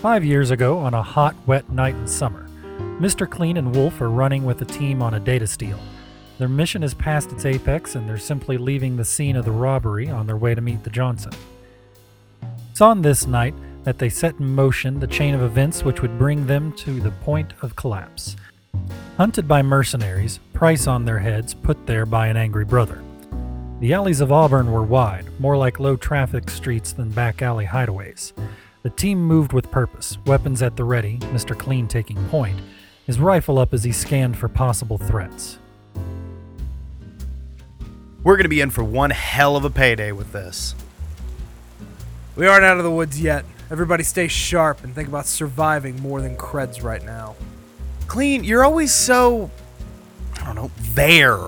5 years ago on a hot, wet night in summer. Mr. Clean and Wolf are running with a team on a data steal. Their mission is past its apex, and they're simply leaving the scene of the robbery on their way to meet the Johnson. It's on this night that they set in motion the chain of events which would bring them to the point of collapse. Hunted by mercenaries, price on their heads, put there by an angry brother. The alleys of Auburn were wide, more like low-traffic streets than back-alley hideaways. The team moved with purpose, weapons at the ready, Mr. Clean taking point, his rifle up as he scanned for possible threats. We're going to be in for one hell of a payday with this. We aren't out of the woods yet. Everybody stay sharp and think about surviving more than creds right now. Clean, you're always so... I don't know, there.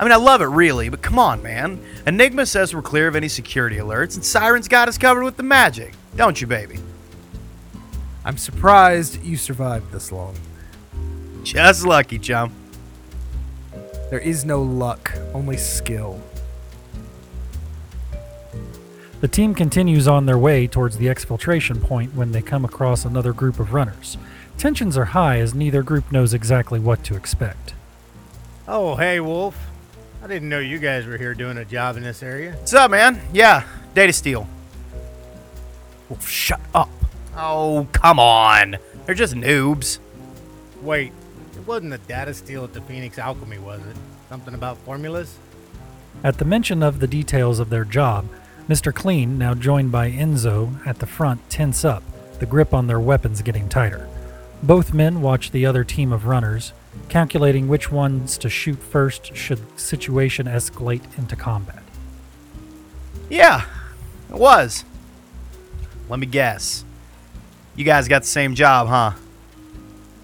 I mean, I love it, really, but come on, man. Enigma says we're clear of any security alerts, and Siren's got us covered with the magic. Don't you, baby? I'm surprised you survived this long. Just lucky, chum. There is no luck, only skill. The team continues on their way towards the exfiltration point when they come across another group of runners. Tensions are high as neither group knows exactly what to expect. Oh, hey, Wolf. I didn't know you guys were here doing a job in this area. What's up, man? Yeah, data steal. Wolf, shut up. Oh, come on. They're just noobs. Wait, it wasn't a data steal at the Phoenix Alchemy, was it? Something about formulas? At the mention of the details of their job, Mr. Clean, now joined by Enzo at the front, tense up, the grip on their weapons getting tighter. Both men watch the other team of runners, calculating which ones to shoot first should the situation escalate into combat. Yeah, it was. Let me guess. You guys got the same job, huh?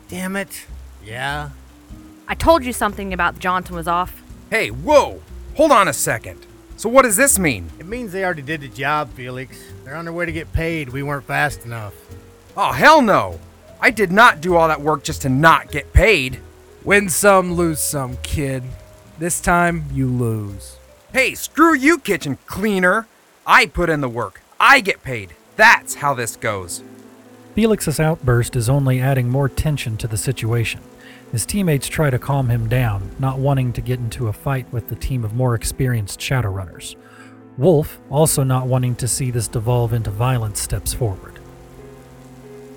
Damn it. Yeah. I told you something about Johnson was off. Hey, whoa! Hold on a second. So what does this mean? It means they already did the job, Felix. They're on their way to get paid. We weren't fast enough. Oh, hell no! I did not do all that work just to not get paid. Win some, lose some, kid. This time, you lose. Hey, screw you, kitchen cleaner. I put in the work. I get paid. That's how this goes. Felix's outburst is only adding more tension to the situation. His teammates try to calm him down, not wanting to get into a fight with the team of more experienced Shadowrunners. Wolf, also not wanting to see this devolve into violence, steps forward.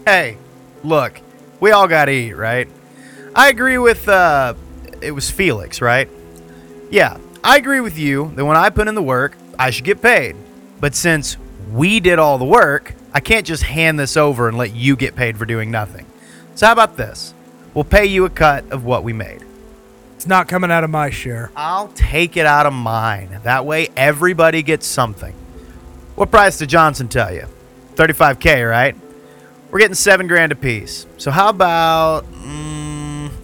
Hey. Look, we all gotta eat, right? I agree with, it was Felix, right? Yeah, I agree with you that when I put in the work, I should get paid. But since we did all the work, I can't just hand this over and let you get paid for doing nothing. So how about this? We'll pay you a cut of what we made. It's not coming out of my share. I'll take it out of mine. That way everybody gets something. What price did Johnson tell you? $35,000, right? We're getting $7,000 apiece. So how about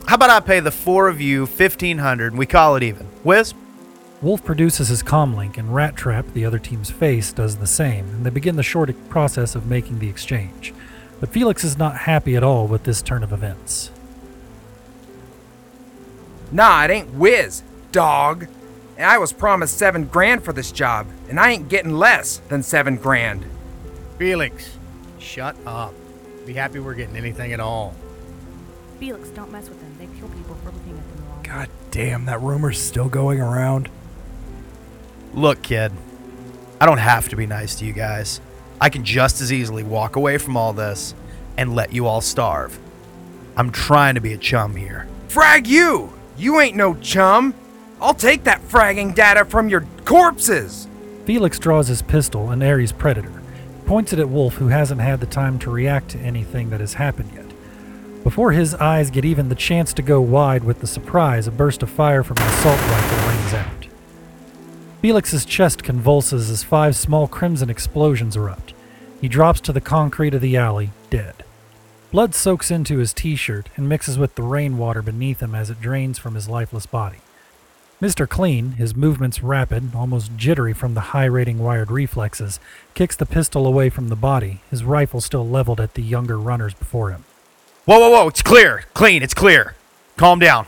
I pay the four of you $1,500 and we call it even? Wisp? Wolf produces his comlink and Rat Trap, the other team's face, does the same, and they begin the short process of making the exchange. But Felix is not happy at all with this turn of events. Nah, it ain't whiz, dog. And I was promised $7,000 for this job, and I ain't getting less than $7,000. Felix, shut up. Be happy we're getting anything at all. Felix, don't mess with them. They kill people for looking at them wrong. God damn, that rumor's still going around. Look, kid, I don't have to be nice to you guys. I can just as easily walk away from all this and let you all starve. I'm trying to be a chum here. Frag you! You ain't no chum! I'll take that fragging data from your corpses! Felix draws his pistol, an Ares Predator. Points it at Wolf, who hasn't had the time to react to anything that has happened yet. Before his eyes get even the chance to go wide with the surprise, a burst of fire from an assault rifle rings out. Felix's chest convulses as five small crimson explosions erupt. He drops to the concrete of the alley, dead. Blood soaks into his t-shirt and mixes with the rainwater beneath him as it drains from his lifeless body. Mr. Clean, his movements rapid, almost jittery from the high-rating wired reflexes, kicks the pistol away from the body, his rifle still leveled at the younger runners before him. Whoa, it's clear! Clean, it's clear! Calm down.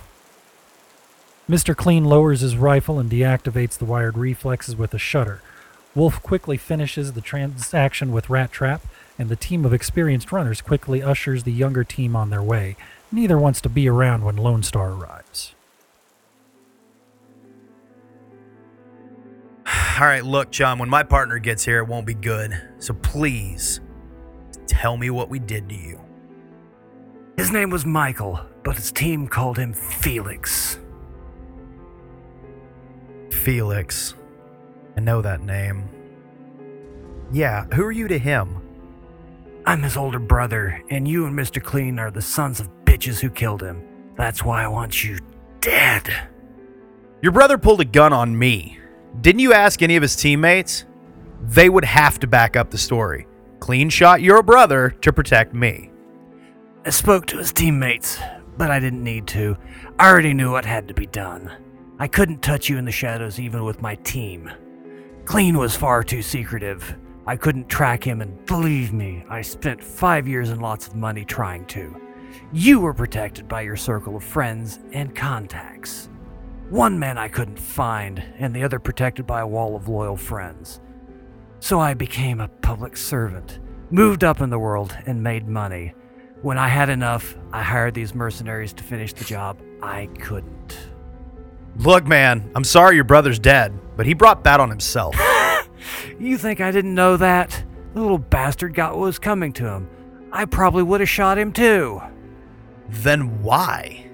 Mr. Clean lowers his rifle and deactivates the wired reflexes with a shudder. Wolf quickly finishes the transaction with Rat Trap, and the team of experienced runners quickly ushers the younger team on their way. Neither wants to be around when Lone Star arrives. All right, look, chum, when my partner gets here, it won't be good. So please, tell me what we did to you. His name was Michael, but his team called him Felix. Felix. I know that name. Yeah, who are you to him? I'm his older brother, and you and Mr. Clean are the sons of bitches who killed him. That's why I want you dead. Your brother pulled a gun on me. Didn't you ask any of his teammates? They would have to back up the story. Clean shot your brother to protect me. I spoke to his teammates, but I didn't need to. I already knew what had to be done. I couldn't touch you in the shadows even with my team. Clean was far too secretive. I couldn't track him, and believe me, I spent 5 years and lots of money trying to. You were protected by your circle of friends and contacts. One man I couldn't find, and the other protected by a wall of loyal friends. So I became a public servant, moved up in the world, and made money. When I had enough, I hired these mercenaries to finish the job I couldn't. Look, man, I'm sorry your brother's dead, but he brought that on himself. You think I didn't know that? The little bastard got what was coming to him. I probably would have shot him too. Then why?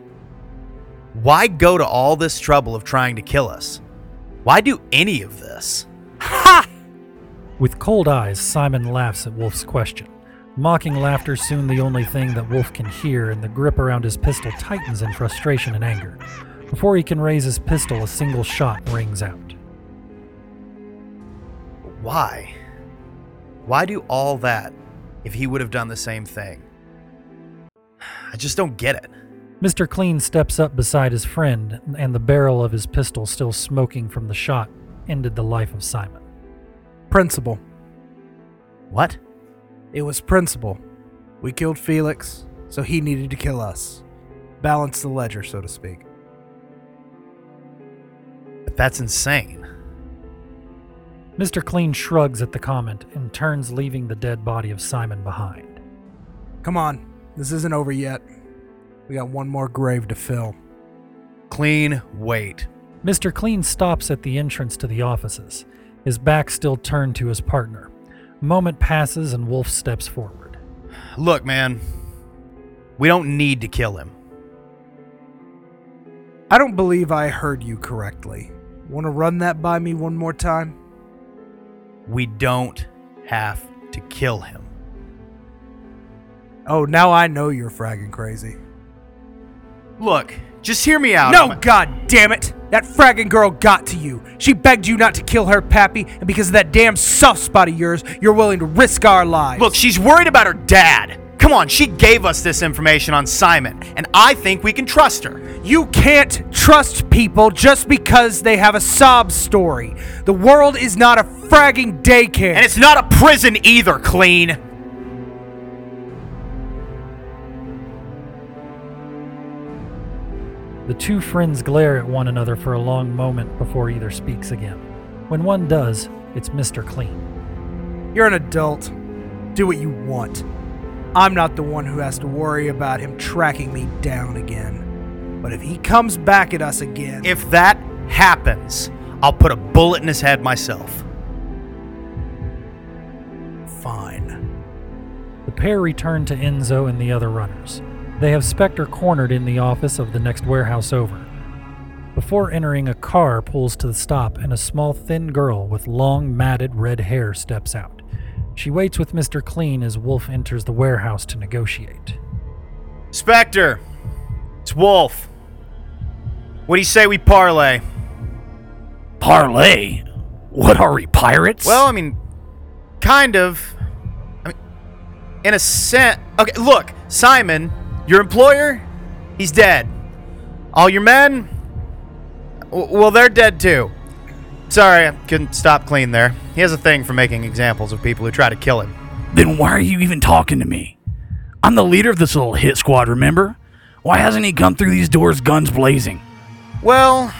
Why go to all this trouble of trying to kill us? Why do any of this? Ha! With cold eyes, Simon laughs at Wolf's question. Mocking laughter soon the only thing that Wolf can hear, and the grip around his pistol tightens in frustration and anger. Before he can raise his pistol, a single shot rings out. Why? Why do all that if he would have done the same thing? I just don't get it. Mr. Clean steps up beside his friend, and the barrel of his pistol still smoking from the shot ended the life of Simon. Principle. What? It was principle. We killed Felix, so he needed to kill us. Balance the ledger, so to speak. But that's insane. Mr. Clean shrugs at the comment and turns, leaving the dead body of Simon behind. Come on, this isn't over yet. We got one more grave to fill. Clean, wait. Mr. Clean stops at the entrance to the offices, his back still turned to his partner. A moment passes and Wolf steps forward. Look, man, we don't need to kill him. I don't believe I heard you correctly. Want to run that by me one more time? We don't have to kill him. Oh, now I know you're fragging crazy. Look, just hear me out. No, God damn it! That fragging girl got to you. She begged you not to kill her pappy, and because of that damn soft spot of yours, you're willing to risk our lives. Look, she's worried about her dad. Come on, she gave us this information on Simon, and I think we can trust her. You can't trust people just because they have a sob story. The world is not a fragging daycare. And it's not a prison either, Clean. The two friends glare at one another for a long moment before either speaks again. When one does, it's Mr. Clean. You're an adult. Do what you want. I'm not the one who has to worry about him tracking me down again. But if he comes back at us again... If that happens, I'll put a bullet in his head myself. Fine. The pair return to Enzo and the other runners. They have Spectre cornered in the office of the next warehouse over. Before entering, a car pulls to the stop, and a small, thin girl with long, matted red hair steps out. She waits with Mr. Clean as Wolf enters the warehouse to negotiate. Spectre! It's Wolf. What do you say we parlay? Parlay? What are we, pirates? Well, I mean, kind of. I mean, in a sense... Okay, look, Simon... Your employer? He's dead. All your men? Well, they're dead too. Sorry, I couldn't stop Clean there. He has a thing for making examples of people who try to kill him. Then why are you even talking to me? I'm the leader of this little hit squad, remember? Why hasn't he come through these doors guns blazing? Well,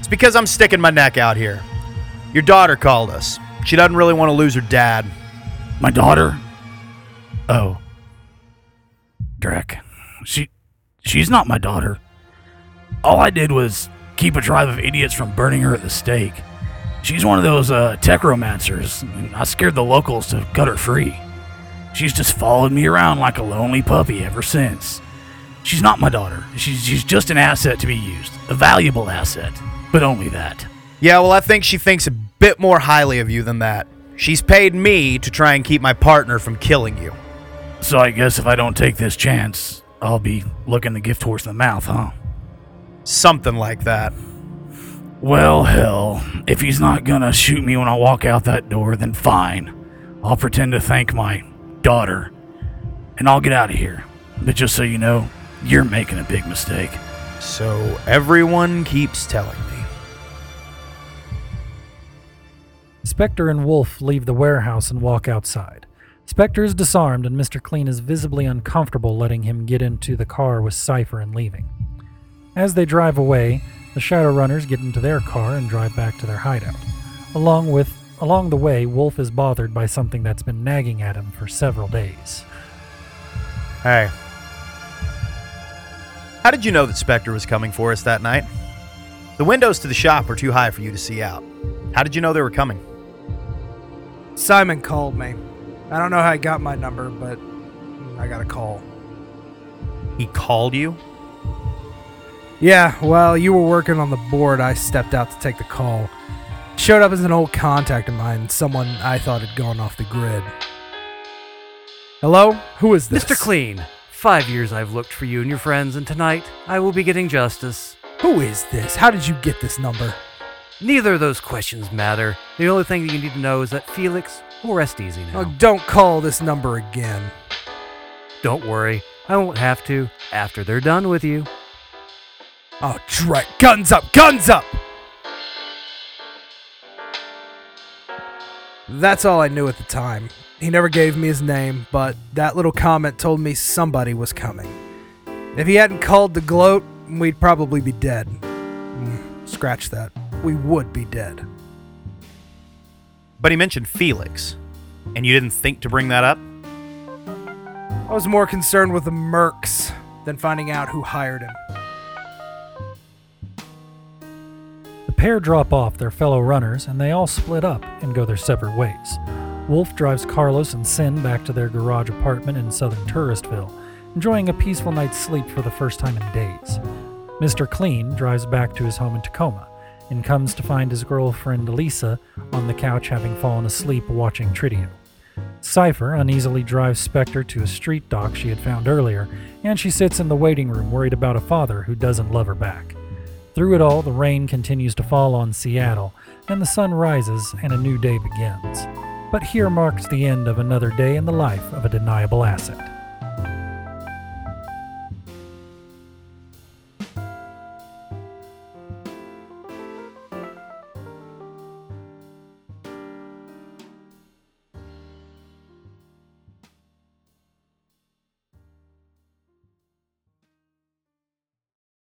it's because I'm sticking my neck out here. Your daughter called us. She doesn't really want to lose her dad. My daughter. Oh. Drek. She's not my daughter. All I did was keep a tribe of idiots from burning her at the stake. She's one of those techromancers, and I scared the locals to cut her free. She's just followed me around like a lonely puppy ever since. She's not my daughter. She's just an asset to be used. A valuable asset, but only that. Yeah, well, I think she thinks a bit more highly of you than that. She's paid me to try and keep my partner from killing you. So I guess if I don't take this chance, I'll be looking the gift horse in the mouth, huh? Something like that. Well, hell, if he's not gonna shoot me when I walk out that door, then fine. I'll pretend to thank my daughter, and I'll get out of here. But just so you know, you're making a big mistake. So everyone keeps telling me. Spectre and Wolf leave the warehouse and walk outside. Spectre is disarmed, and Mr. Clean is visibly uncomfortable letting him get into the car with Cypher and leaving. As they drive away, the Shadowrunners get into their car and drive back to their hideout. Along the way, Wolf is bothered by something that's been nagging at him for several days. Hey. How did you know that Spectre was coming for us that night? The windows to the shop were too high for you to see out. How did you know they were coming? Simon called me. I don't know how he got my number, but I got a call. He called you? Yeah, while you were working on the board, I stepped out to take the call. Showed up as an old contact of mine, someone I thought had gone off the grid. Hello? Who is this? Mr. Clean, 5 years I've looked for you and your friends, and tonight I will be getting justice. Who is this? How did you get this number? Neither of those questions matter. The only thing that you need to know is that Felix will rest easy now. Oh, don't call this number again. Don't worry, I won't have to after they're done with you. Oh, Drek, guns up, guns up! That's all I knew at the time. He never gave me his name, but that little comment told me somebody was coming. If he hadn't called the gloat, we'd probably be dead. Scratch that. We would be dead. But he mentioned Felix, and you didn't think to bring that up? I was more concerned with the mercs than finding out who hired him. The pair drop off their fellow runners, and they all split up and go their separate ways. Wolf drives Carlos and Sin back to their garage apartment in southern Touristville, enjoying a peaceful night's sleep for the first time in days. Mr. Clean drives back to his home in Tacoma, and comes to find his girlfriend Elisa on the couch having fallen asleep watching Tritium. Cypher uneasily drives Spectre to a street dock she had found earlier, and she sits in the waiting room worried about a father who doesn't love her back. Through it all, the rain continues to fall on Seattle, and the sun rises and a new day begins. But here marks the end of another day in the life of a deniable asset.